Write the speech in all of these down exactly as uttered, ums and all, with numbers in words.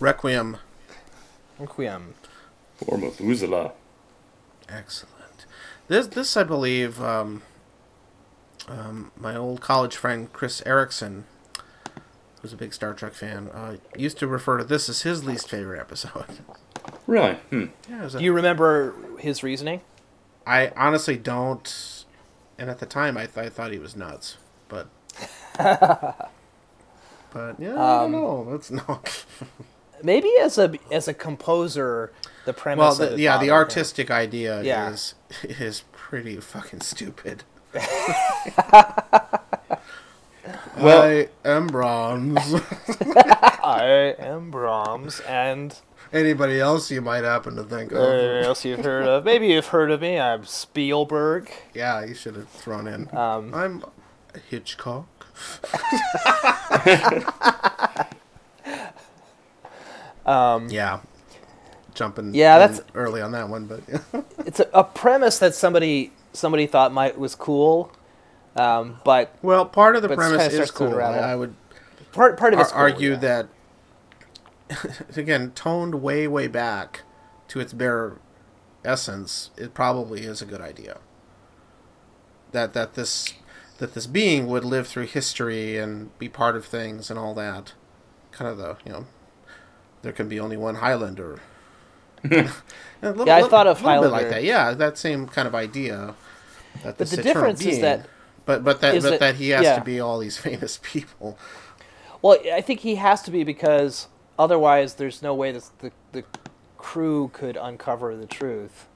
Requiem. Requiem. For Methuselah. Excellent. This, this I believe, um, um, my old college friend Chris Erickson, who's a big Star Trek fan, uh, used to refer to this as his least favorite episode. Really? Hmm. Yeah, a... Do you remember his reasoning? I honestly don't. And at the time, I, th- I thought he was nuts. But, but yeah, um, I don't know. That's not... Maybe as a as a composer, the premise. Well, the, of the yeah, the artistic thing. idea yeah. is is pretty fucking stupid. Well, I am Brahms. I am Brahms, and anybody else you might happen to think of. Anybody else you've heard of? Maybe you've heard of me. I'm Spielberg. Yeah, you should have thrown in. Um, I'm Hitchcock. Um, yeah, jumping yeah, that's, early on that one, but yeah. It's a, a premise that somebody somebody thought might was cool, um, but well, part of the premise is cool. I would part part of ar- it's cool, argue yeah. that again, toned way way back to its bare essence, it probably is a good idea. That that this that this being would live through history and be part of things and all that, kind of the you know. There can be only one Highlander. little, yeah, little, I thought of Highlander like that. Yeah, that same kind of idea. That but the difference being, is that, but but that but that, that he has yeah. to be all these famous people. Well, I think he has to be because otherwise, there's no way that the the crew could uncover the truth.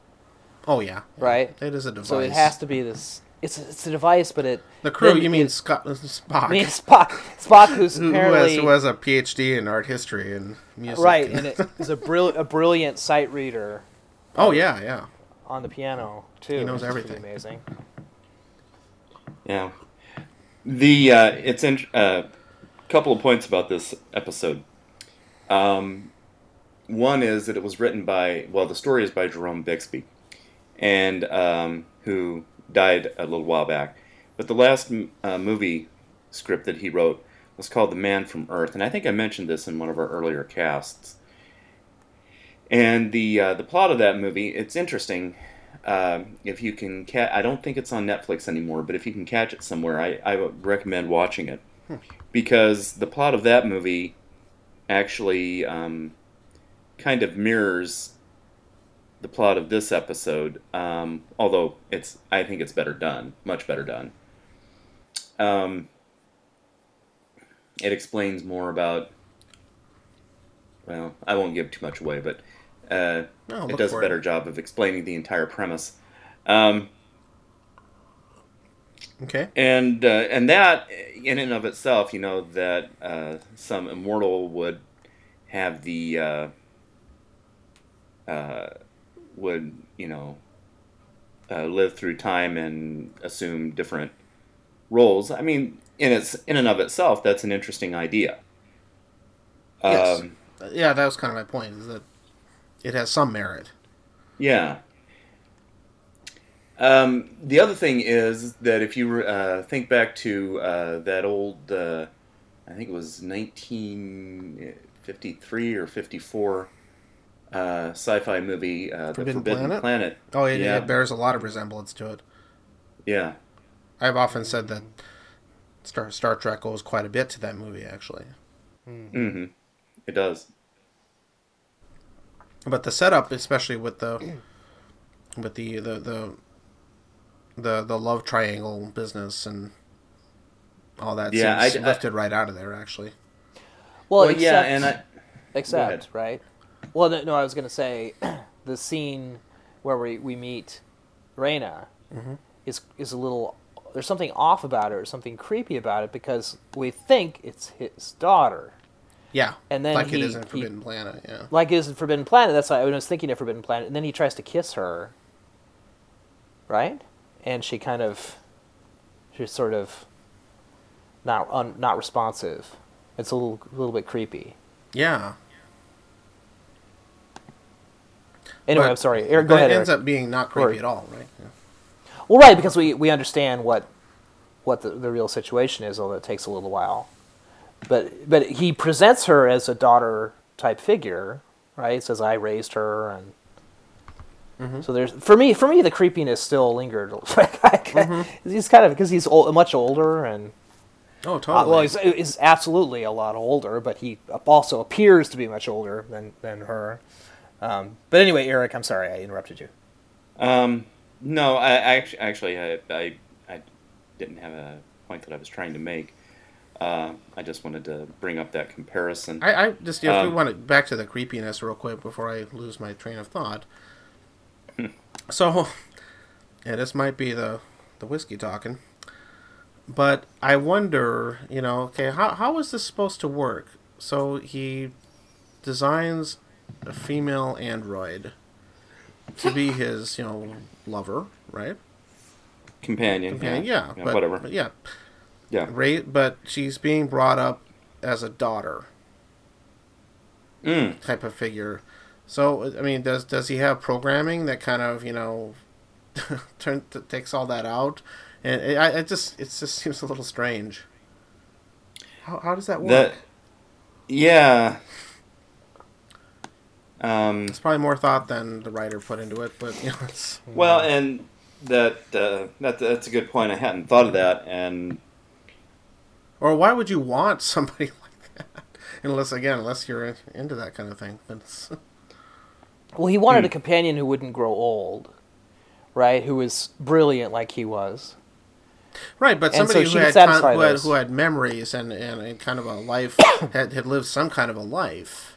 Oh yeah, right. It is a device. So it has to be this. It's it's a device, but it... The crew, it, you mean it, Scott, Spock. I mean Spock. Spock, who's apparently... Who has, who has a P H D in art history and music. Right, and it is a, brill- a brilliant sight reader. Oh, um, yeah, yeah. On the piano, too. He knows everything. Amazing. Yeah. The, uh, it's a in- uh, couple of points about this episode. Um, one is that it was written by... Well, the story is by Jerome Bixby, and um, who... died a little while back, but the last uh, movie script that he wrote was called The Man from Earth, and I think I mentioned this in one of our earlier casts. And the uh, the plot of that movie, it's interesting. Uh, if you can catch, I don't think it's on Netflix anymore, but if you can catch it somewhere, I, I would recommend watching it, hmm. because the plot of that movie actually um, kind of mirrors the plot of this episode, um, although it's, I think it's better done, much better done. Um, it explains more about, well, I won't give too much away, but uh, no, it does a better it. job of explaining the entire premise. Um, okay. And uh, and that, in and of itself, you know, that uh, some immortal would have the... Uh, uh, would, you know, uh, live through time and assume different roles. I mean, in its in and of itself, that's an interesting idea. Yes. Um, yeah, that was kind of my point, is that it has some merit. Yeah. Um, the other thing is that if you uh, think back to uh, that old, uh, I think it was nineteen fifty-three or fifty-four... Uh, sci-fi movie, uh, Forbidden The Forbidden Planet. Planet. Oh, it, yeah. it bears a lot of resemblance to it. Yeah, I've often said that Star Star Trek owes quite a bit to that movie, actually. Mm-hmm. It does. But the setup, especially with the with the the the the, the love triangle business and all that, yeah, seems I, lifted I, right out of there, actually. Well, well except, yeah, and I, except right. Well, no, I was going to say the scene where we, we meet Rayna mm-hmm. is is a little... There's something off about it or something creepy about it because we think it's his daughter. Yeah, and then like he, it is in Forbidden he, Planet, yeah. Like it is in Forbidden Planet. That's why I was thinking of Forbidden Planet. And then he tries to kiss her, right? And she kind of... She's sort of not un, not responsive. It's a little, little bit creepy. Yeah. Anyway, but, I'm sorry. Eric, go ahead. It ends Eric. up being not creepy or, at all, right? Yeah. Well, right, because we, we understand what what the, the real situation is, although it takes a little while. But but he presents her as a daughter type figure, right? It says I raised her, and mm-hmm. so there's for me. For me, the creepiness still lingered. Like mm-hmm. he's kind of because he's old, much older, and oh, totally. Uh, well, he's, he's absolutely a lot older, but he also appears to be much older than than her. Um, but anyway, Eric, I'm sorry I interrupted you. Um, no, I, I actually, actually I, I I didn't have a point that I was trying to make. Uh, I just wanted to bring up that comparison. I, I just, yeah, um, if we want to back to the creepiness real quick before I lose my train of thought. So, yeah, this might be the, the whiskey talking, but I wonder, you know, okay, how how is this supposed to work? So he designs a female android to be his, you know, lover, right? Companion. Companion, yeah. yeah, yeah but, whatever. But yeah. Yeah. Right, but she's being brought up as a daughter mm. type of figure. So I mean, does does he have programming that kind of you know turn takes all that out? And it, I it just it just seems a little strange. How how does that work? That, yeah. Um, it's probably more thought than the writer put into it, but you know, it's, well, you know. and that uh, that that's a good point. I hadn't thought of that, and. Or why would you want somebody like that? Unless, again, unless you're into that kind of thing. Well, he wanted hmm. a companion who wouldn't grow old, right? Who was brilliant like he was. Right, but and somebody so who, had con- who, had, who had memories and, and, and kind of a life, had, had lived some kind of a life,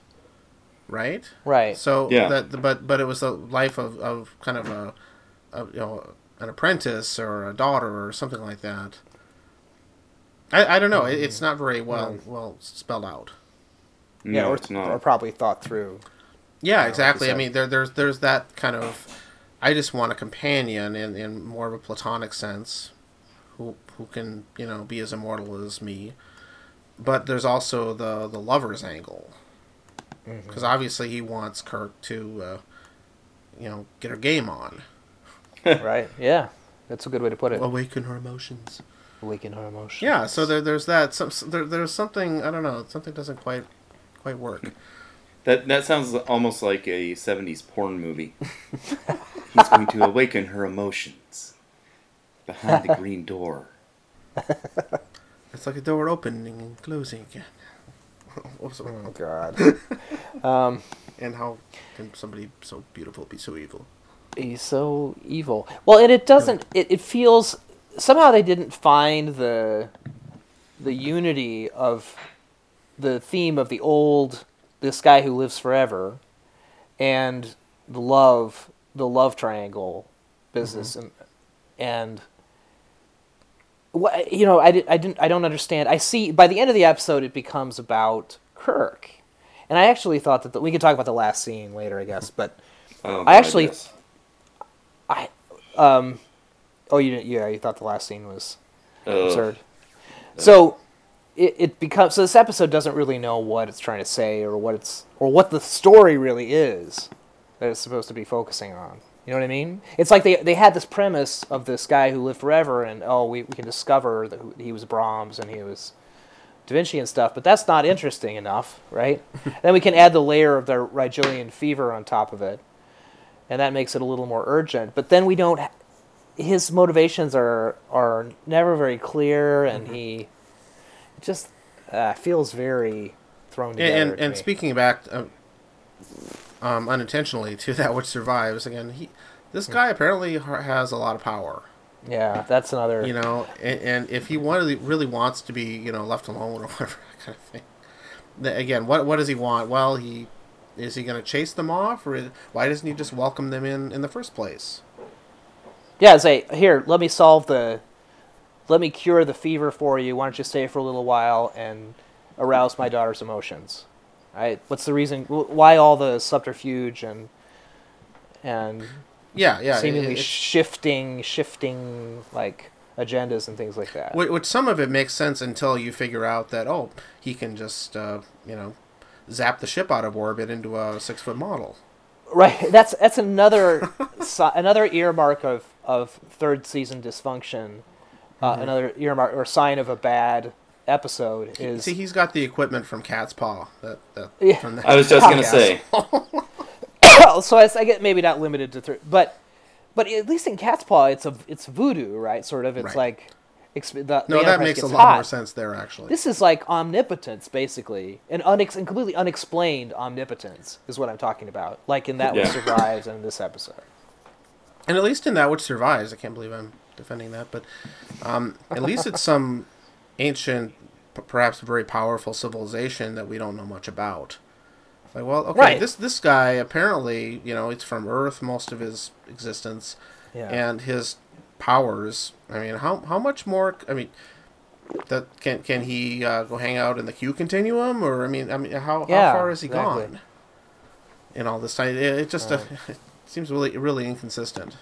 right? Right. So, yeah. that, but but it was the life of, of kind of a, a you know an apprentice or a daughter or something like that. I, I don't know. It's not very well no. well spelled out. Yeah, no, or, it's not. Or probably thought through. Yeah, you know, exactly. I mean, there, there's there's that kind of. I just want a companion in, in more of a platonic sense, who who can you know be as immortal as me, but there's also the the lover's angle, because mm-hmm. obviously he wants Kirk to, uh, you know, get her game on. Right. Yeah, that's a good way to put it. Awaken her emotions. Awaken her emotions. Yeah, so there, there's that. Some, there, there's something, I don't know, something doesn't quite quite work. That that sounds almost like a seventies porn movie. He's going to awaken her emotions behind the green door. It's like a door opening and closing again. Oh, God. um, and how can somebody so beautiful be so evil? He's so evil. Well, and it doesn't, it, it feels... Somehow they didn't find the the unity of the theme of the old, this guy who lives forever, and the love, the love triangle business, mm-hmm. and and you know I did I didn't I don't understand. I see by the end of the episode it becomes about Kirk, and I actually thought that the, we could talk about the last scene later, I guess. But oh, I actually, I, I um. Oh, you didn't, yeah, you thought the last scene was Ugh. absurd. Ugh. So it it becomes so this episode doesn't really know what it's trying to say or what it's or what the story really is that it's supposed to be focusing on. You know what I mean? It's like they they had this premise of this guy who lived forever and oh we, we can discover that he was Brahms and he was Da Vinci and stuff, but that's not interesting enough, right? Then we can add the layer of their Riegelian fever on top of it, and that makes it a little more urgent. But then we don't. Ha- His motivations are are never very clear, and he just uh, feels very thrown together. And and, to and speaking back um, um, unintentionally to That Which Survives again, he this guy apparently has a lot of power. Yeah, that's another. You know, and, and if he wanted, really wants to be, you know, left alone or whatever that kind of thing. That, again, what what does he want? Well, he is he going to chase them off, or why doesn't he just welcome them in in the first place? Yeah, say, here, let me solve the, let me cure the fever for you. Why don't you stay for a little while and arouse my daughter's emotions? All right? What's the reason? Why all the subterfuge and and yeah, yeah, seemingly it, shifting, shifting like agendas and things like that? Which some of it makes sense until you figure out that oh, he can just uh, you know zap the ship out of orbit into a six foot model. Right, that's that's another so, another earmark of, of third season dysfunction, uh, mm-hmm. another earmark or sign of a bad episode is... See, he's got the equipment from Cat's Paw. That, that, yeah. from the I was just going to say. So I, I get maybe not limited to three, but but at least in Cat's Paw, it's a it's voodoo, right? Sort of, it's right. like exp- the, no, the that makes a lot hot. more sense there. Actually, this is like omnipotence, basically, and, unex- and completely unexplained omnipotence is what I'm talking about. Like in That yeah. Which Survives and in this episode, and at least in That Which Survives, I can't believe I'm defending that, but um, at least it's some ancient, perhaps very powerful civilization that we don't know much about. Like, well, okay, right. this this guy apparently, you know, it's from Earth most of his existence, yeah. and his powers. I mean, how how much more? I mean, that can can he uh, go hang out in the Q continuum, or I mean, I mean, how, yeah, how far has he exactly. gone? In all this time, it, it just right. uh, it seems really really inconsistent.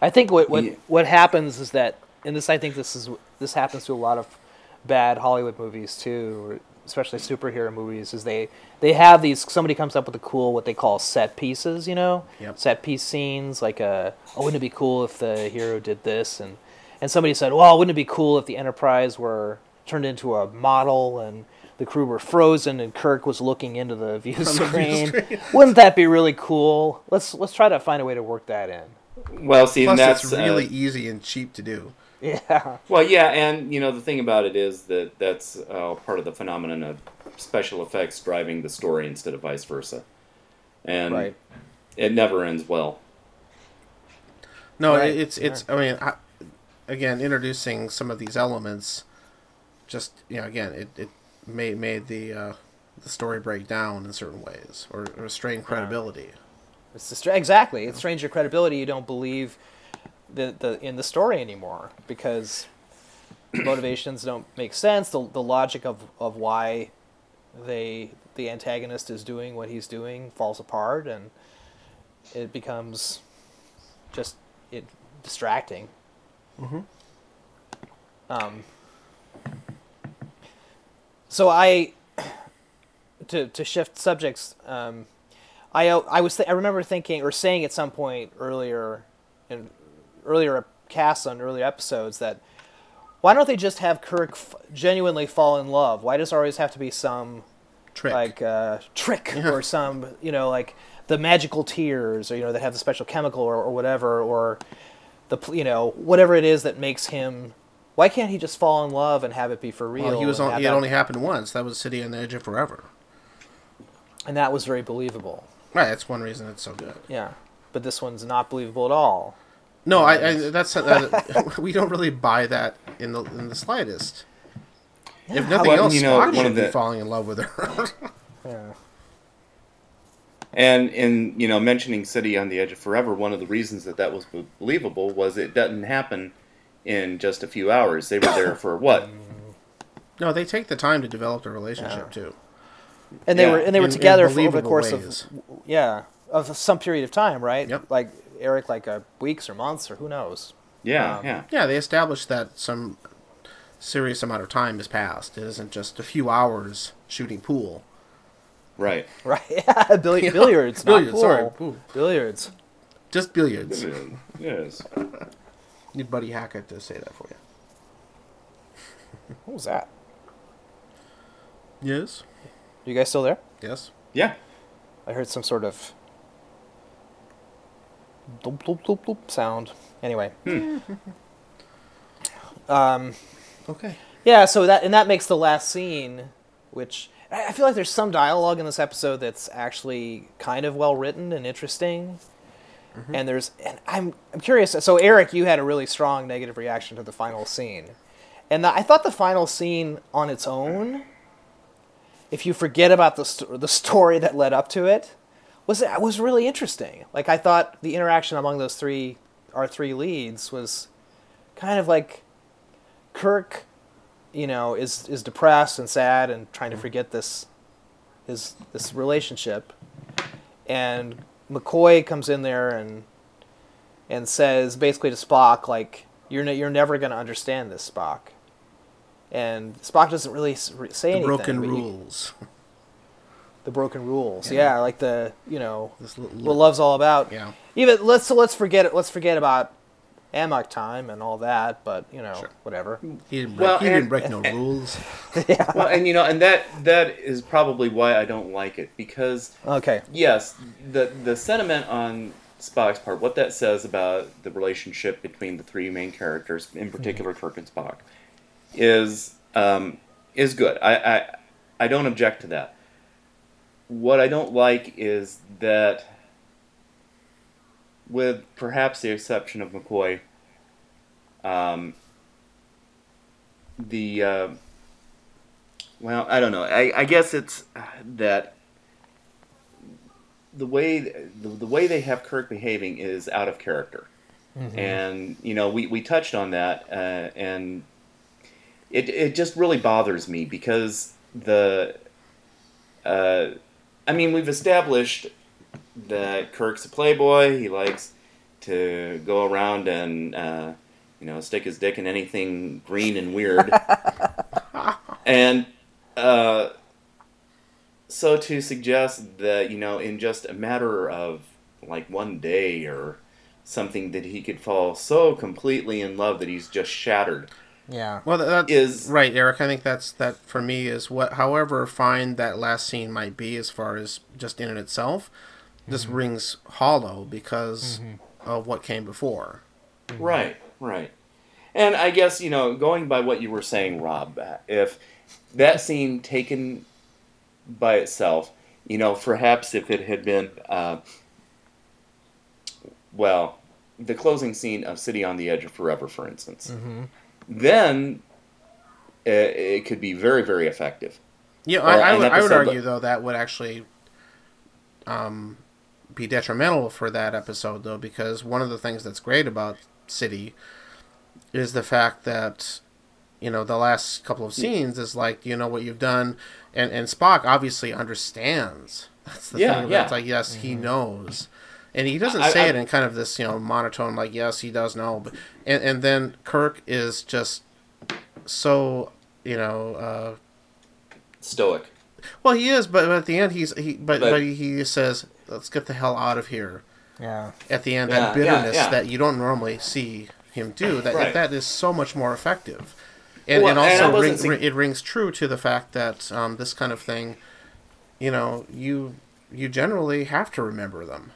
I think what what, yeah. what happens is that, and this I think this is this happens to a lot of bad Hollywood movies too, especially superhero movies, is they they have these, somebody comes up with a cool, what they call set pieces, you know, yep. set piece scenes, like a, oh, wouldn't it be cool if the hero did this, and and somebody said, well, wouldn't it be cool if the Enterprise were turned into a model and the crew were frozen and Kirk was looking into the view From screen, the view wouldn't that be really cool, let's let's try to find a way to work that in. Well, see, plus that's it's really uh, easy and cheap to do. Yeah. Well, yeah, and you know the thing about it is that that's uh, part of the phenomenon of special effects driving the story instead of vice versa, and right. it never ends well. No, right. it's it's. Yeah. I mean, I, again, introducing some of these elements, just you know, again, it it made made the uh, the story break down in certain ways or, or strain credibility. Yeah. It's distra- exactly it strains your credibility. You don't believe. The, the in the story anymore because motivations don't make sense. The the logic of, of why they the antagonist is doing what he's doing falls apart, and it becomes just it distracting. Mm-hmm. Um. So I to to shift subjects. Um, I I was th- I remember thinking or saying at some point earlier in. earlier casts on earlier episodes that why don't they just have Kirk f- genuinely fall in love? Why does there always have to be some trick, like uh, trick yeah. or some, you know, like the magical tears, or you know, that have the special chemical or, or whatever, or the, you know, whatever it is that makes him. Why can't he just fall in love and have it be for real? Well, he was on, it only happened once. That was City on the Edge of Forever, and that was very believable. Right, that's one reason it's so good. Yeah, but this one's not believable at all. No, I, I that's that, we don't really buy that in the in the slightest. Yeah. If nothing well, else, you know, Spock should the, be falling in love with her. yeah. And in you know mentioning City on the Edge of Forever, one of the reasons that that was believable was it doesn't happen in just a few hours. They were there for what? No, they take the time to develop their relationship yeah. too. And they yeah. were and they were in, together in for over the course ways. of yeah of some period of time, right? Yep. Like. Eric, like uh, weeks or months or who knows. Yeah, um, yeah, yeah. They established that some serious amount of time has passed. It isn't just a few hours shooting pool. Right. Right. Yeah. Billi- billiards, not billiards, pool. Sorry, pool. Billiards. Just billiards. Billiard. Yes. Need Buddy Hackett to say that for you. What was that? Yes. You guys still there? Yes. Yeah. I heard some sort of. Doop, doop, doop, doop sound. Anyway. Hmm. Um, okay. Yeah, so that and that makes the last scene, which I feel like there's some dialogue in this episode that's actually kind of well written and interesting. Mm-hmm. And there's and I'm I'm curious. So Eric, you had a really strong negative reaction to the final scene, and the, I thought the final scene on its own, if you forget about the sto- the story that led up to it. was was really interesting. Like, I thought the interaction among those three, our three leads, was kind of like Kirk, you know, is is depressed and sad and trying to forget this his this relationship. And McCoy comes in there and and says basically to Spock, like, you're ne- you're never going to understand this, Spock. And Spock doesn't really re- say the anything. Broken rules. You, The broken rules, yeah. yeah, like the you know, this little, what love's all about. Yeah. Even let's so let's forget it. Let's forget about Amok Time and all that, but, you know, sure. whatever. He didn't break, well, he and, didn't break no and, rules. Yeah. Well, and, you know, and that that is probably why I don't like it, because, okay, yes, the the sentiment on Spock's part, what that says about the relationship between the three main characters, in particular Kirk and Spock, is um, is good. I, I I don't object to that. What I don't like is that, with perhaps the exception of McCoy, um, the, uh, well, I don't know. I, I guess it's that the way the, the way they have Kirk behaving is out of character. Mm-hmm. And, you know, we, we touched on that, uh, and it it just really bothers me because the, uh, I mean, we've established that Kirk's a playboy. He likes to go around and, uh, you know, stick his dick in anything green and weird. And uh, so to suggest that, you know, in just a matter of, like, one day or something, that he could fall so completely in love that he's just shattered. Yeah. Well, that is right, Eric. I think that's that for me is what, however fine that last scene might be as far as just in and itself, this mm-hmm. rings hollow because mm-hmm. of what came before. Mm-hmm. Right, right. And I guess, you know, going by what you were saying, Rob, if that scene taken by itself, you know, perhaps if it had been, uh, well, the closing scene of City on the Edge of Forever, for instance, mm-hmm. then it, it could be very, very effective. Yeah, I, I, would, I would argue, though, that would actually um, be detrimental for that episode, though, because one of the things that's great about City is the fact that, you know, the last couple of scenes is like, you know what you've done, and, and Spock obviously understands. That's the yeah, thing. Yeah. It's like, yes, mm-hmm. he knows. And he doesn't say I, I, it in kind of this, you know, monotone, like, yes, he does know. But, and, and then Kirk is just so, you know... Uh, stoic. Well, he is, but, but at the end, he's he but, but, but he says, let's get the hell out of here. Yeah. At the end, yeah, that bitterness yeah, yeah. that you don't normally see him do, that right. that is so much more effective. And, well, and also, and ring, seeing... it rings true to the fact that um, this kind of thing, you know, you you generally have to remember them.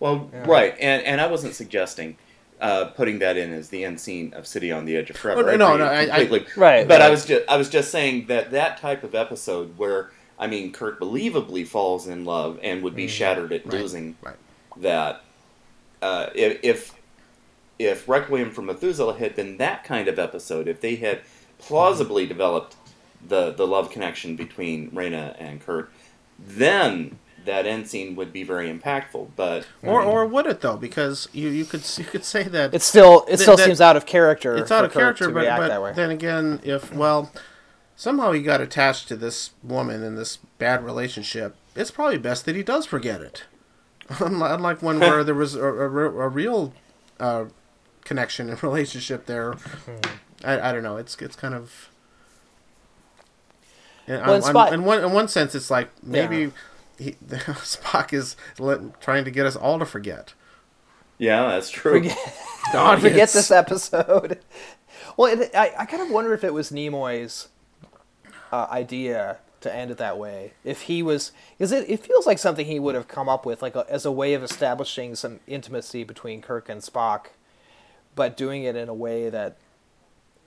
Well, yeah. right, and and I wasn't suggesting uh, putting that in as the end scene of City on the Edge of Forever. Well, no, no, I, I, completely. I, right. But right. I was just I was just saying that that type of episode where, I mean, Kirk believably falls in love and would be mm-hmm. shattered at right. losing right. that. Uh, if if Requiem for Methuselah had been that kind of episode, if they had plausibly mm-hmm. developed the the love connection between Rayna and Kirk, then that end scene would be very impactful, but or I mean, or would it though? Because you, you could you could say that it still it th- still seems out of character. It's out of character, but, but then again, if well, somehow he got attached to this woman in this bad relationship, it's probably best that he does forget it. Unlike one where there was a, a, a real uh, connection and relationship there. I, I don't know. It's it's kind of and well, I'm, in, spot- I'm, in one in one sense, it's like maybe. Yeah. He, Spock is let, trying to get us all to forget. Yeah, that's true. Forget, forget this episode. Well, it, I, I kind of wonder if it was Nimoy's uh, idea to end it that way. If he was... Because it, it feels like something he would have come up with, like a, as a way of establishing some intimacy between Kirk and Spock, but doing it in a way that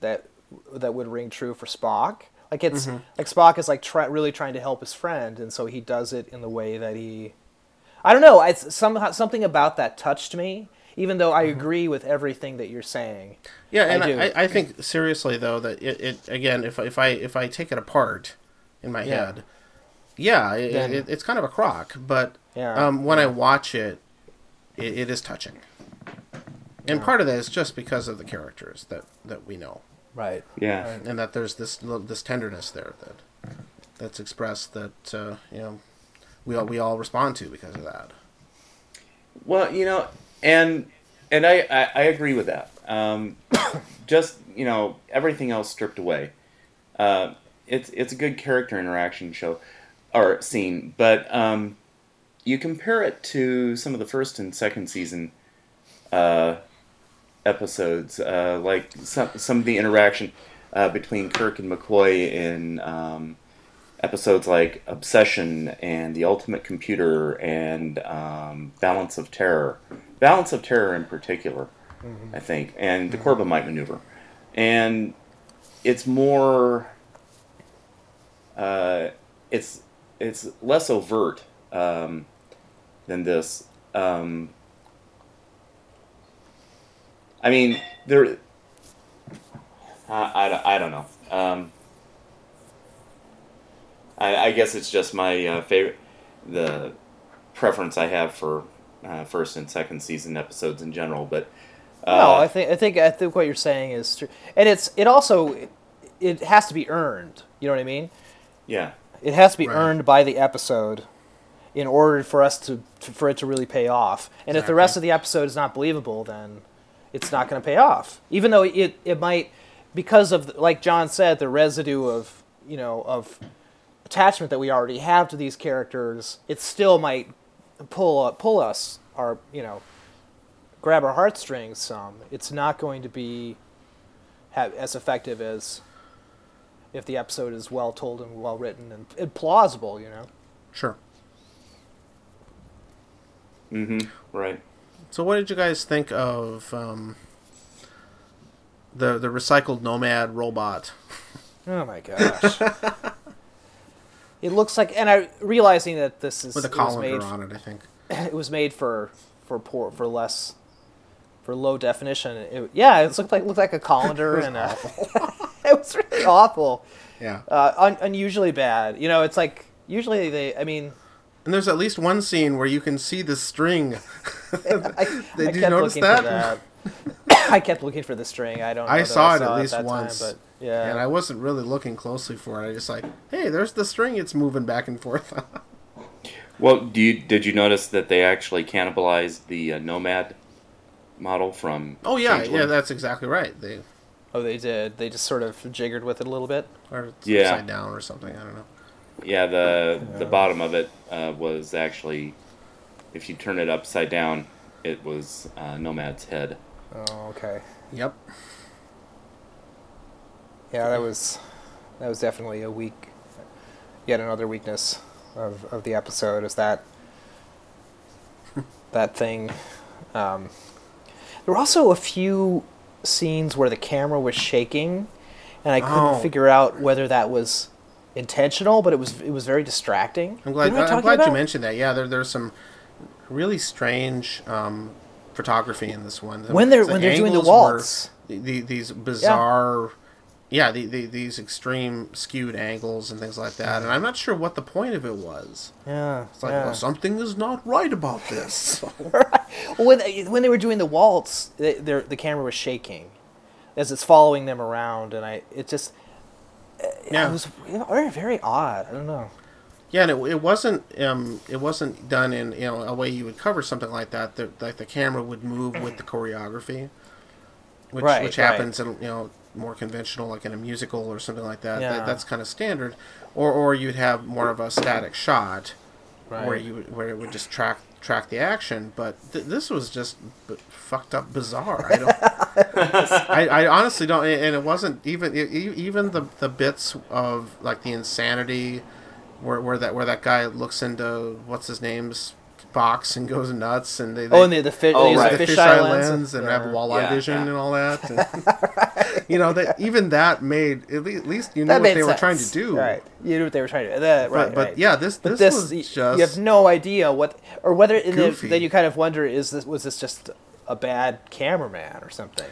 that that would ring true for Spock. Like it's mm-hmm. like Spock is like try, really trying to help his friend, and so he does it in the way that he, I don't know. It's somehow something about that touched me, even though I mm-hmm. agree with everything that you're saying. Yeah, and I, do. I, I think seriously though that it, it again, if if I if I take it apart in my yeah. head, yeah, it, then, it, it's kind of a crock. But yeah. um, when I watch it, it, it is touching, and yeah. part of that is just because of the characters that, that we know. Right. Yeah. Right. And that there's this this tenderness there that that's expressed that uh, you know we all, we all respond to because of that. Well, you know, and and I, I, I agree with that. Um, just you know everything else stripped away. Uh, it's it's a good character interaction show or scene, but um, you compare it to some of the first and second season uh, episodes, uh, like some some of the interaction uh, between Kirk and McCoy in um, episodes like Obsession and The Ultimate Computer and um, Balance of Terror. Balance of Terror in particular, mm-hmm. I think, and The Corbomite Maneuver. And it's more... Uh, it's it's less overt um, than this. Um, I mean, there... I, I, I don't know. Um, I, I guess it's just my uh, favorite... The preference I have for uh, first and second season episodes in general, but... Uh, no, I think I think I think what you're saying is true, and it's it also it has to be earned. You know what I mean? Yeah. It has to be right. earned by the episode, in order for us to, to for it to really pay off. And exactly. if the rest of the episode is not believable, then it's not going to pay off. Even though it it might, because of, like John said, the residue of you know of attachment that we already have to these characters, it still might pull pull us our you know. grab our heartstrings some. It's not going to be have, as effective as if the episode is well told and well written and, and plausible, you know? Sure. Mm-hmm. Right. So what did you guys think of um, the the recycled Nomad robot? Oh my gosh. It looks like, and I realizing that this is... With a colander on it, I think. It was made for for poor, for less... for low definition, it, yeah, it looked like looked like a colander, and a, it was really awful. Yeah, uh, un, unusually bad. You know, it's like usually they. I mean, and there's at least one scene where you can see the string. I, Did I you notice that? that. I kept looking for the string. I don't. know I saw I saw it at least it once, time, but yeah, and I wasn't really looking closely for it. I just like, hey, there's the string. It's moving back and forth. Well, do you did you notice that they actually cannibalized the uh, Nomad model from oh yeah Changeling? Yeah, that's exactly right. They oh they did they just sort of jiggered with it a little bit, or yeah. upside down or something, I don't know. Yeah, the yeah. the bottom of it uh, was actually, if you turn it upside down, it was uh, Nomad's head. Oh, okay. Yep. Yeah, that was that was definitely a weak yet another weakness of of the episode, is that that thing. Um, There were also a few scenes where the camera was shaking, and I couldn't oh. figure out whether that was intentional, but it was it was very distracting. I'm glad, I'm glad you mentioned that. Yeah, there there's some really strange um, photography in this one. When they're the when they're doing the waltz, the, the, these bizarre, yeah, yeah the, the, these extreme skewed angles and things like that. And I'm not sure what the point of it was. Yeah, it's like yeah. Well, something is not right about this. So. When when they were doing the waltz, they, the camera was shaking as it's following them around, and I it just yeah. it was very very odd. I don't know. Yeah, and it, it wasn't um, it wasn't done in you know a way you would cover something like that. The, like the camera would move with the choreography, which right, which happens right. in you know more conventional, like in a musical or something like that. Yeah. that that's kind of standard, or or you'd have more of a static shot, right. where you where it would just track. track the action, but th- this was just b- fucked up bizarre. I don't I, I honestly don't, and it wasn't even it, even the the bits of like the insanity where where that where that guy looks into what's his name's box and goes nuts, and they, they oh and they the, fi- oh, they right. the fish fisheye lens, lens and, and have walleye yeah, vision yeah. and all that and, right. you know that even that made at least you knew that what they sense. were trying to do right you knew what they were trying to do that, right but, but right. yeah this this, this was just you have no idea what or whether then you kind of wonder is this was this just a bad cameraman or something.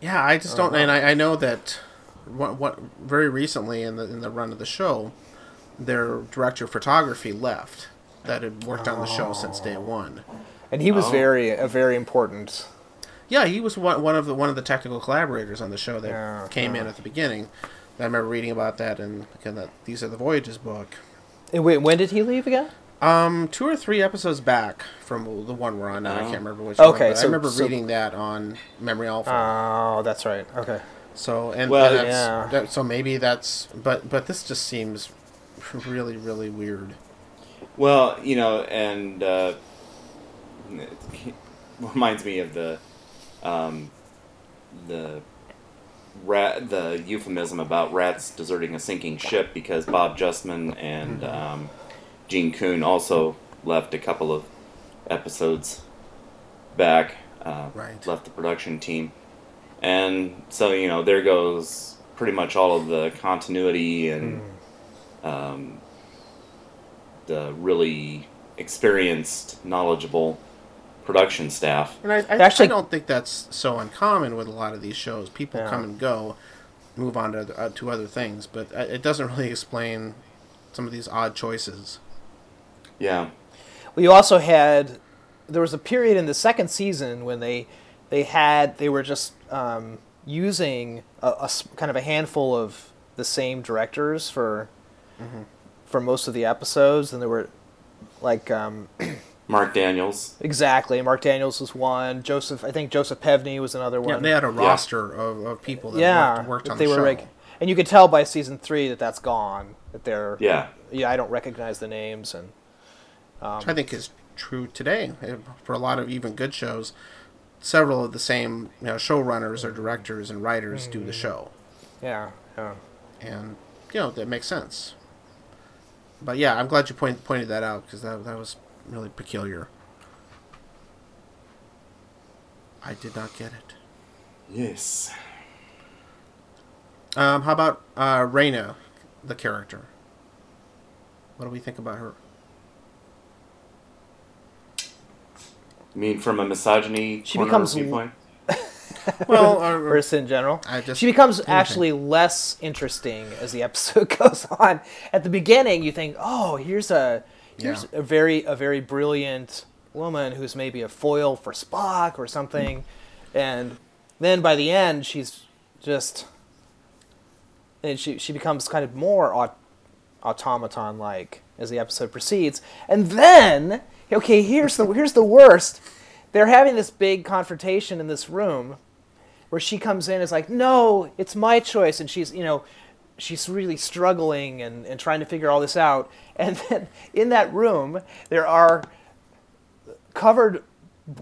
Yeah, I just don't uh-huh. and I, I know that what, what very recently in the in the run of the show their director of photography left that had worked oh. on the show since day one, and he was oh. very, a very important. Yeah, he was one, one of the one of the technical collaborators on the show that yeah, came yeah. in at the beginning. I remember reading about that in, in the These Are the Voyages book. And wait, when did he leave again? Um, two or three episodes back from the one we're on now. Oh. I can't remember which. Okay, one, so I remember so, reading that on Memory Alpha. Oh, that's right. Okay. So and, well, and that's, yeah. that, so maybe that's but but this just seems really really weird. Well, you know, and uh, it reminds me of the um, the rat, the euphemism about rats deserting a sinking ship, because Bob Justman and um, Gene Coon also left a couple of episodes back, uh, right. left the production team. And so, you know, there goes pretty much all of the continuity and mm. um, the really experienced, knowledgeable production staff. And I, I, Actually, I don't think that's so uncommon with a lot of these shows. People yeah. come and go, move on to, uh, to other things, but it doesn't really explain some of these odd choices. Yeah. Well, you also had, there was a period in the second season when they they had, they were just um, using a, a kind of a handful of the same directors for mm-hmm. for most of the episodes, and there were like um, Mark Daniels. Exactly, Mark Daniels was one. Joseph, I think Joseph Pevney was another one. Yeah, they had a roster yeah. of, of people that yeah, worked, worked on they the were show. Like, and you could tell by season three that that's gone. That they're yeah, yeah. I don't recognize the names, and um, which I think is true today for a lot of even good shows. Several of the same, you know, showrunners or directors and writers mm. do the show. Yeah, yeah. And you know that makes sense. But yeah, I'm glad you point, pointed that out, because that that was really peculiar. I did not get it. Yes. Um, how about uh, Rayna, the character? What do we think about her? You mean from a misogyny she becomes viewpoint? Well, or, or just in general. I just, she becomes actually less interesting as the episode goes on. At the beginning, you think, oh, here's a here's yeah. a very a very brilliant woman who's maybe a foil for Spock or something, and then by the end, she's just and she she becomes kind of more aut- automaton like as the episode proceeds, and then okay, here's the here's the worst. They're having this big confrontation in this room, where she comes in and is like, no, it's my choice. And she's, you know, she's really struggling and, and trying to figure all this out. And then in that room, there are covered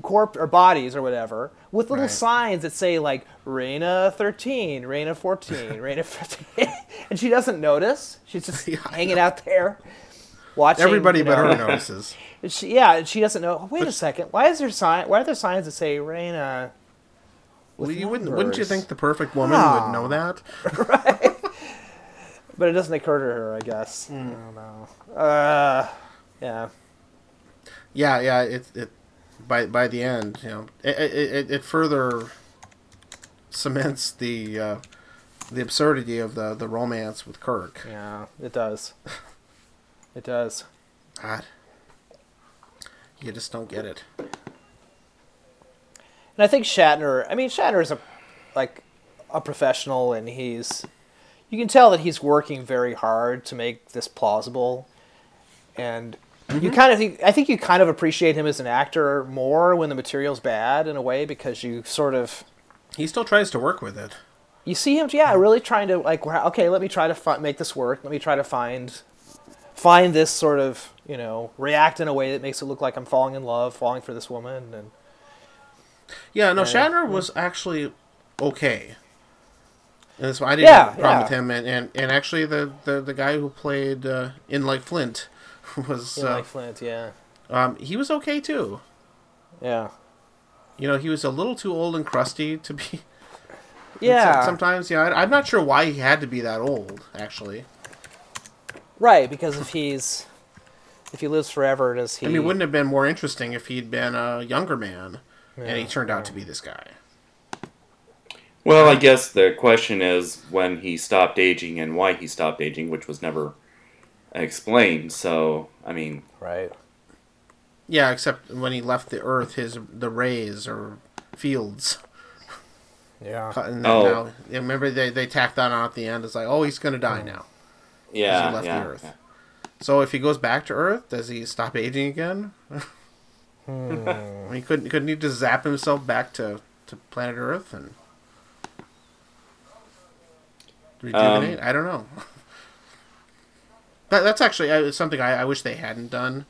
corp or bodies or whatever with little right. signs that say, like, Rayna thirteen, Rayna fourteen, Rayna fifteen. And she doesn't notice. She's just yeah, hanging out there watching. Everybody you know, but her notices. She, yeah, she doesn't know. Oh, wait but, a second. Why is there sign? Why are there signs that say Rayna? Well, you wouldn't, wouldn't you think the perfect woman oh. would know that? Right. But it doesn't occur to her, I guess. Mm. I don't know. Uh, yeah. Yeah, yeah. It, it by by the end, you know, it it, it further cements the uh, the absurdity of the the romance with Kirk. Yeah, it does. It does. God. You just don't get it. And I think Shatner, I mean, Shatner is a, like, a professional, and he's, you can tell that he's working very hard to make this plausible. And mm-hmm. you kind of think, I think you kind of appreciate him as an actor more when the material's bad, in a way, because you sort of... He still tries to work with it. You see him, yeah, really trying to, like, okay, let me try to fi- make this work. Let me try to find... find this sort of, you know, react in a way that makes it look like I'm falling in love, falling for this woman. And yeah, no, and, Shatner was actually okay. And that's why I didn't yeah, have a problem yeah. with him. And, and, and actually the, the, the guy who played uh, In Like Flint was... In uh, Like Flint, yeah. Um, he was okay, too. Yeah. You know, he was a little too old and crusty to be... Yeah. Sometimes, yeah. I'm not sure why he had to be that old, actually. Right, because if he's, if he lives forever, does he... I mean, it wouldn't have been more interesting if he'd been a younger man, yeah, and he turned yeah. out to be this guy. Well, I guess the question is when he stopped aging and why he stopped aging, which was never explained, so, I mean... Right. Yeah, except when he left the Earth, his the rays, or fields... Yeah. And oh. Now, remember, they, they tacked that on at the end, it's like, oh, he's gonna die mm. now. Yeah, he left yeah, the Earth. Yeah. So if he goes back to Earth, does he stop aging again? hmm. He couldn't couldn't he just zap himself back to, to planet Earth and rejuvenate? Um, I don't know. that that's actually something I, I wish they hadn't done.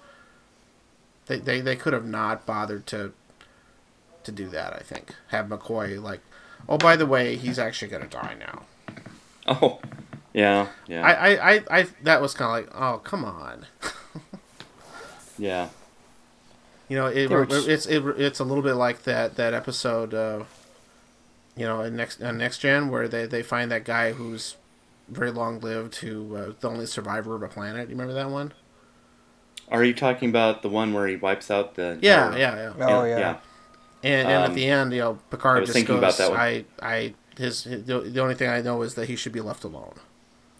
They they they could have not bothered to to do that. I think have McCoy like, Oh, by the way, he's actually gonna die now. Oh, yeah, yeah. I, I, I, I that was kind of like, oh, come on. Yeah. You know, it, just... it's it, it's a little bit like that that episode, uh, you know, in next in Next Gen, where they, they find that guy who's very long lived, who uh, the only survivor of a planet. You remember that one? Are you talking about the one where he wipes out the? Yeah, or... yeah, yeah. Oh, yeah. yeah. And, and um, at the end, you know, Picard I was just thinking goes, about that one. I, I, his, his, the only thing I know is that he should be left alone.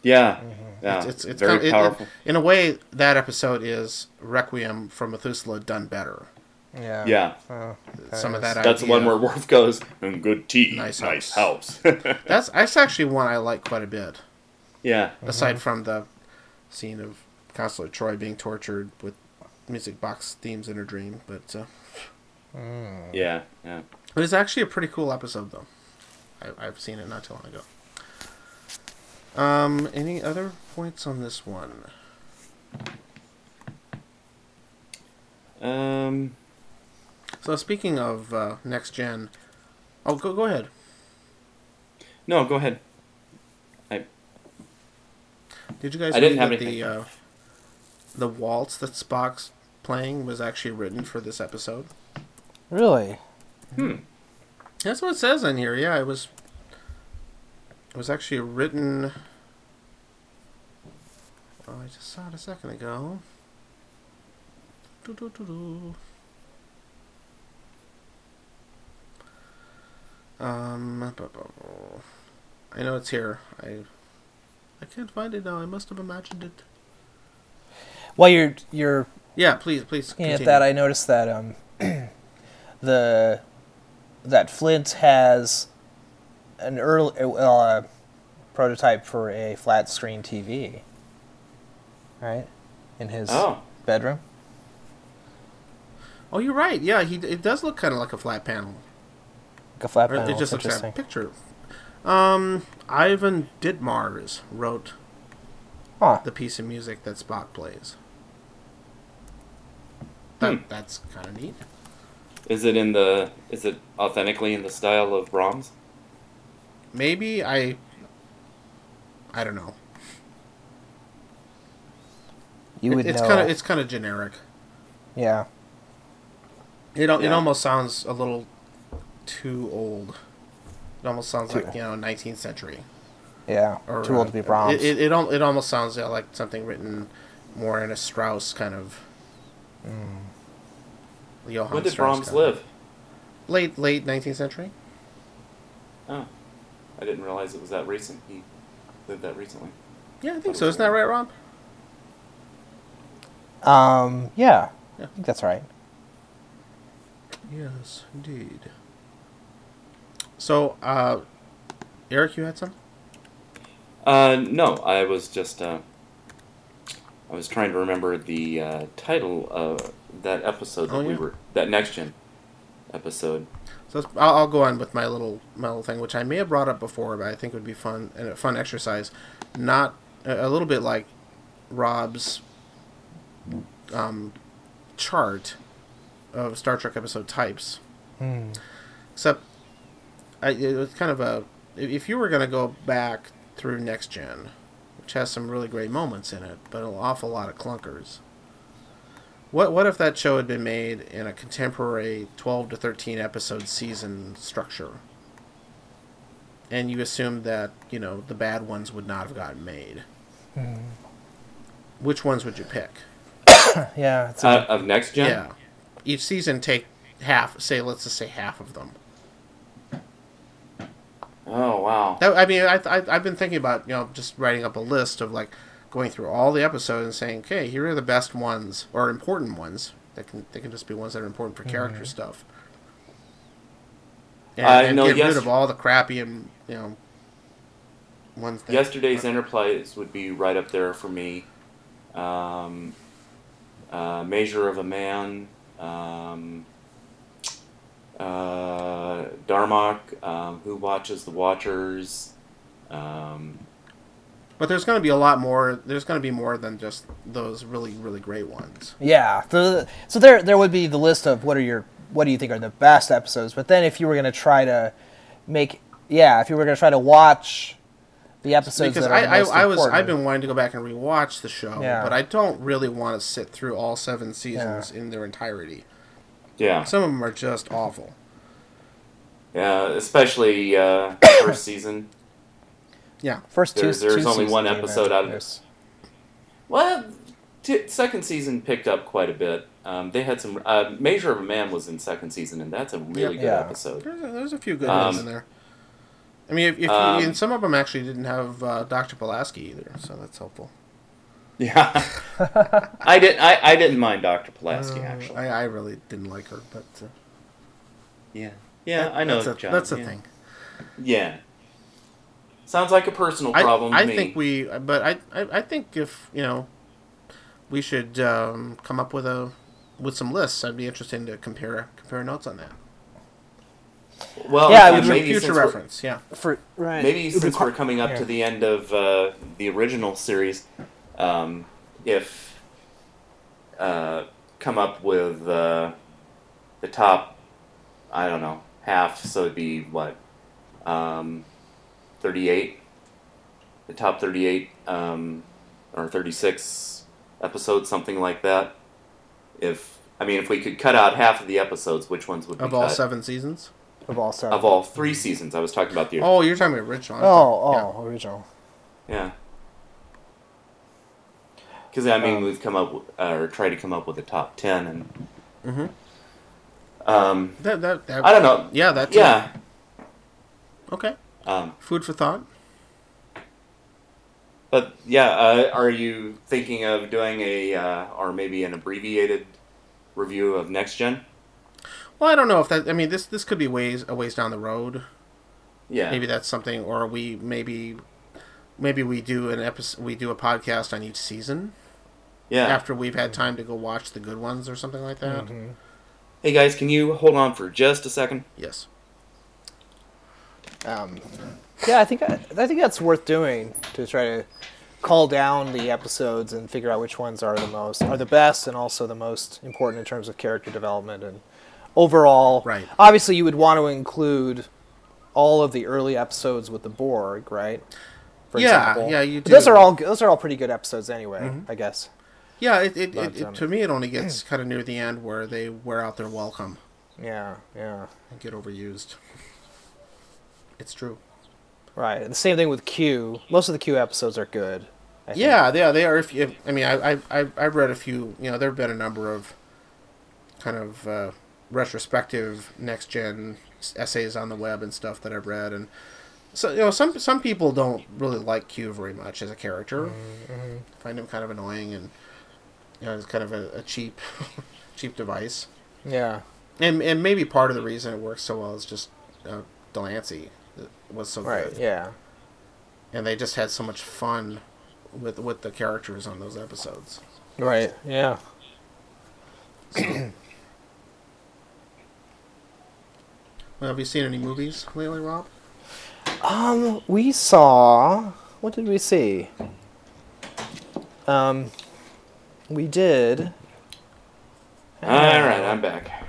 Yeah, mm-hmm. yeah. It's, it's, it's very kind of, powerful. It, it, in a way, that episode is Requiem from Methuselah done better. Yeah. Yeah. Oh, okay. Some of that That's idea. The one where Worf goes, and good tea, nice, nice house. house. that's, that's actually one I like quite a bit. Yeah. Mm-hmm. Aside from the scene of Consular Troy being tortured with music box themes in her dream, but... Uh, Mm. Yeah, yeah. It was actually a pretty cool episode, though. I, I've seen it not too long ago. Um, any other points on this one? Um. So speaking of uh, Next Gen, oh, go go ahead. No, go ahead. I. Did you guys? I didn't have anything. The, uh, the waltz that Spock's playing was actually written for this episode. Really? Hmm. That's what it says in here. Yeah, it was. It was actually written. Oh, I just saw it a second ago. Do do do do. Um. I know it's here. I. I can't find it now. I must have imagined it. Well, you're you're. Yeah, please, please. Continue. At that, I noticed that um. The that Flint has an early uh, prototype for a flat screen T V, right, in his oh. bedroom. Oh, you're right. Yeah, he it does look kind of like a flat panel. Like a flat or panel. It just looks like a picture. Um, Ivan Dittmar wrote huh. the piece of music that Spock plays. That, hmm. That's kind of neat. Is it in the? Is it authentically in the style of Brahms? Maybe I. I don't know. You would. It, it's kind of. It's kind of generic. Yeah. It yeah. it almost sounds a little too old. It almost sounds too. like you know nineteenth century. Yeah. Or, too old uh, to be Brahms. It it it almost sounds like something written more in a Strauss kind of. Mm. Johann when did Strauss Brahms live? Late, late nineteenth century. Oh, I didn't realize it was that recent. He lived that recently. Yeah, I think so. Isn't that right, Rob? Um, yeah. yeah, I think that's right. Yes, indeed. So, uh, Eric, you had some? Uh, no, I was just, uh, I was trying to remember the uh, title of. That episode that oh, yeah. we were that Next Gen episode. So I'll, I'll go on with my little my little thing, which I may have brought up before, but I think it would be fun and a fun exercise. Not a, a little bit like Rob's um, chart of Star Trek episode types, hmm. except I, it was kind of a if you were going to go back through Next Gen, which has some really great moments in it, but an awful lot of clunkers. What what if that show had been made in a contemporary twelve to thirteen episode season structure? And you assumed that, you know, the bad ones would not have gotten made. Mm. Which ones would you pick? yeah. It's a, uh, of Next Gen? Yeah. Each season take half, say, let's just say half of them. Oh, wow. That, I mean, I, I, I've been thinking about, you know, just writing up a list of, like, going through all the episodes and saying, okay, here are the best ones, or important ones. That can they can just be ones that are important for character mm-hmm. stuff. And, I and know get yes- rid of all the crappy and, you know, ones that... Yesterday's are- Enterprise would be right up there for me. Um, uh, Measure of a Man. Um, uh, Darmok. Um, Who Watches the Watchers. Um... But there's going to be a lot more. There's going to be more than just those really, really great ones. Yeah. The, so there, there would be the list of what are your, what do you think are the best episodes. But then if you were going to try to make yeah, if you were going to try to watch the episodes because that are I, most I, I was, I've been wanting to go back and rewatch the show, yeah. but I don't really want to sit through all seven seasons yeah. in their entirety. Yeah, some of them are just awful. Yeah, especially uh, first season. Yeah, first two. There's, there's two only one episode out of this. Well, t- second season picked up quite a bit. Um, they had some. Uh, Measure of a Man was in second season, and that's a really yeah, good yeah. episode. There's a, there's a few good um, ones in there. I mean, if, if um, you, and some of them actually didn't have uh, Doctor Pulaski either, so that's helpful. Yeah, I didn't. I, I didn't mind Doctor Pulaski uh, actually. I, I really didn't like her, but uh, yeah, yeah, that, I know. That's a, John, that's a yeah. thing. Yeah, sounds like a personal problem. I, I to me. think we, but I, I, I think if you know, we should um, come up with a with some lists. I'd be interested to compare compare notes on that. Well, yeah, uh, maybe future reference. Yeah, for right. Maybe since we're coming up yeah. to the end of uh, the original series. Um, if, uh, come up with, uh, the top, I don't know, half, so it'd be, what, um, thirty-eight, the top thirty-eight, um, or thirty-six episodes, something like that. If, I mean, if we could cut out half of the episodes, which ones would we cut? Of all seven seasons? Of all seven. Of all three seasons, I was talking about the original. Oh, you're talking about original. Oh, yeah. oh, original. Yeah. Because I mean, um, we've come up with, uh, or tried to come up with a top ten, and mm-hmm. um, that, that, that, I don't know. Yeah, that's yeah. It. Okay. Um, Food for thought. But yeah, uh, are you thinking of doing a uh, or maybe an abbreviated review of Next Gen? Well, I don't know if that. I mean, this this could be ways a ways down the road. Yeah. Maybe that's something, or we maybe maybe we do an episode. We do a podcast on each season. Yeah. After we've had time to go watch the good ones or something like that. Mm-hmm. Hey guys, can you hold on for just a second? Yes. Um, yeah, I think I, I think that's worth doing to try to call down the episodes and figure out which ones are the most are the best and also the most important in terms of character development and overall. Right. Obviously, you would want to include all of the early episodes with the Borg, right? For yeah, example. yeah, you do. But those are all those are all pretty good episodes anyway, mm-hmm. I guess. Yeah, it it, but, it, it um, to me it only gets kind of near the end where they wear out their welcome. Yeah, yeah, and get overused. It's true. Right, and the same thing with Q. Most of the Q episodes are good. I yeah, yeah, they, they are. If, if I mean, I I I've read a few. You know, there have been a number of kind of uh, retrospective Next Gen essays on the web and stuff that I've read and. So, you know, some some people don't really like Q very much as a character. Mm-hmm. Find him kind of annoying and, you know, it's kind of a, a cheap cheap device. Yeah. And and maybe part of the reason it works so well is just uh, Delancey was so right, good. Yeah. And they just had so much fun with with the characters on those episodes. Right, yeah. So. Well, have you seen any movies lately, Rob? Um, we saw, what did we see? Um, we did. All right, I'm back.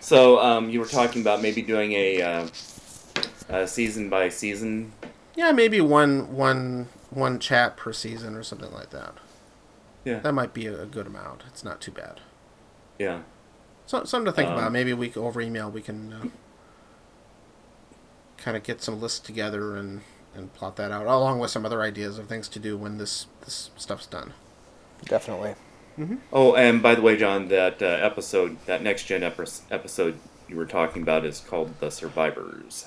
So, um, you were talking about maybe doing a, uh, a season by season? Yeah, maybe one, one, one chat per season or something like that. Yeah. That might be a good amount. It's not too bad. Yeah. So, something to think um, about. Maybe we over email we can... Uh, kind of get some lists together and, and plot that out, along with some other ideas of things to do when this, this stuff's done. Definitely. Mm-hmm. Oh, and by the way, John, that uh, episode, that Next Gen ep- episode you were talking about is called The Survivors.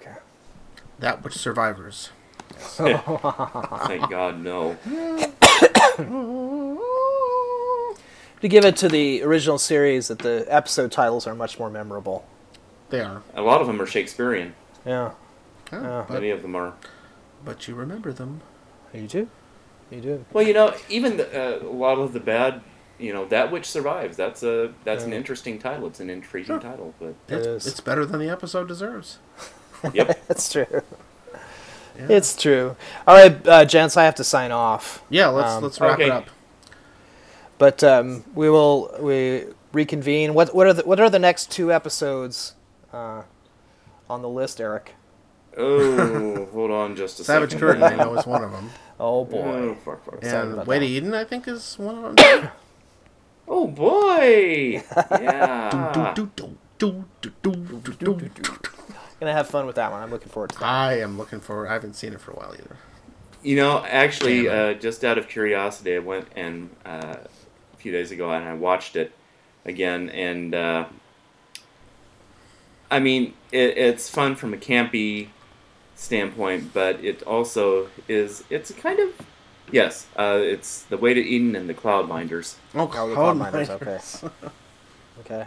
Okay. That Which Survives. Yes. Thank God, no. To give it to the original series that the episode titles are much more memorable. They are. A lot of them are Shakespearean. Yeah. Oh, yeah. Many of them are. But you remember them. You do. You do. Well, you know, even the, uh, a lot of the bad, you know, That Which Survives. That's a that's yeah. an interesting title. It's an intriguing sure. title, but it's, it is. It's better than the episode deserves. Yep, that's true. Yeah. It's true. All right, uh, gents, I have to sign off. Yeah, let's um, let's wrap okay. it up. But um, we will we reconvene. What what are the what are the next two episodes? Uh, on the list, Eric? Oh, hold on just a Savage second. Savage Curtain, I know, is one of them. Oh, boy. Oh, fuck, fuck. And Way to Eden, I think, is one of them. Oh, boy! Yeah. Gonna have fun with that one. I'm looking forward to that. I am looking forward. I haven't seen it for a while either. You know, actually, uh, just out of curiosity, I went and uh, a few days ago and I watched it again. And uh, I mean, it, it's fun from a campy standpoint, but it also is. It's a kind of yes. Uh, it's The Way to Eden and the Cloudminders. Oh, Cloudminders. Cloud okay. okay.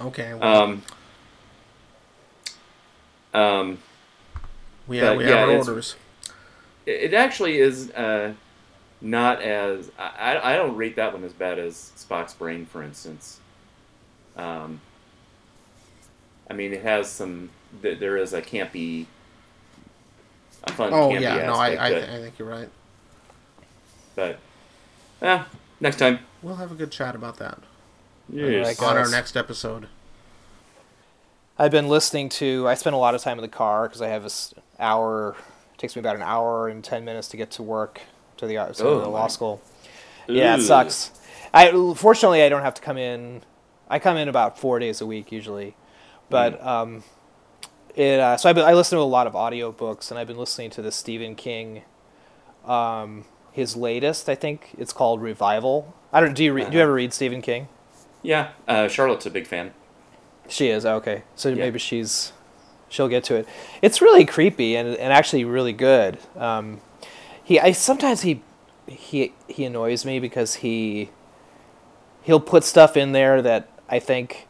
Okay. Well. Um. Um. We have, but, we have yeah, orders. It actually is uh, not as... I, I don't rate that one as bad as Spock's Brain, for instance. Um, I mean, it has some... There is a campy... A fun oh, campy yeah. aspect. Oh, yeah. No, I, I, th- I think you're right. But, eh, next time. We'll have a good chat about that. Yes. On our next episode. I've been listening to... I spend a lot of time in the car because I have an hour... Takes me about an hour and ten minutes to get to work to the, to oh, the law school. Yeah, it sucks. I fortunately I don't have to come in. I come in about four days a week usually, but mm. um, it. Uh, so I, I listen to a lot of audiobooks, and I've been listening to the Stephen King, um, his latest. I think it's called Revival. I don't. Do you re- uh-huh. do you ever read Stephen King? Yeah, uh, Charlotte's a big fan. She is okay. So yeah. maybe she's. She'll get to it. It's really creepy and, and actually really good. Um, he I sometimes he he he annoys me because he he'll put stuff in there that I think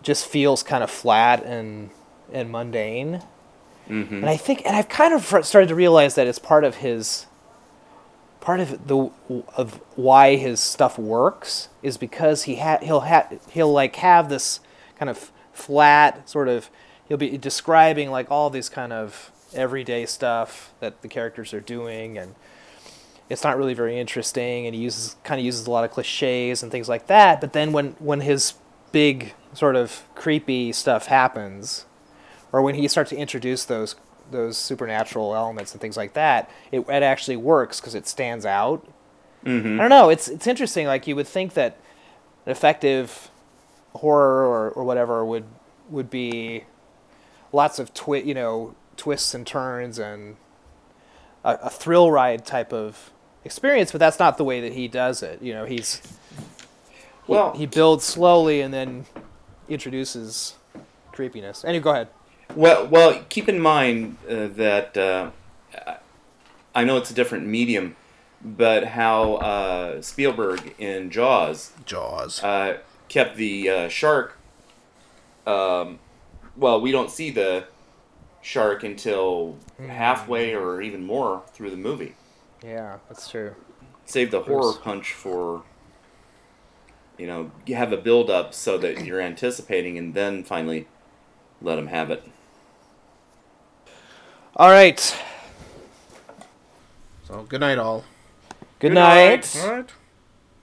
just feels kind of flat and and mundane. Mm-hmm. And I think and I've kind of started to realize that it's part of his part of the of why his stuff works is because he ha- he'll ha- he'll like have this kind of flat sort of. He'll be describing like all these kind of everyday stuff that the characters are doing, and it's not really very interesting. And he uses kind of uses a lot of cliches and things like that. But then when, when his big sort of creepy stuff happens, or when he starts to introduce those those supernatural elements and things like that, it it actually works because it stands out. Mm-hmm. I don't know. It's it's interesting. Like you would think that an effective horror or, or whatever would would be. Lots of twi- you know, twists and turns and a, a thrill ride type of experience, but that's not the way that he does it. You know, he's well, he, he builds slowly and then introduces creepiness. Anyway, go ahead. Well, well, keep in mind uh, that uh, I know it's a different medium, but how uh, Spielberg in Jaws Jaws uh, kept the uh, shark. Um, Well, we don't see the shark until halfway or even more through the movie. Yeah, that's true. Save the horror punch for, you know, you have a build-up so that you're anticipating and then finally let them have it. All right. So, good night, all. Good, good night. night. All right.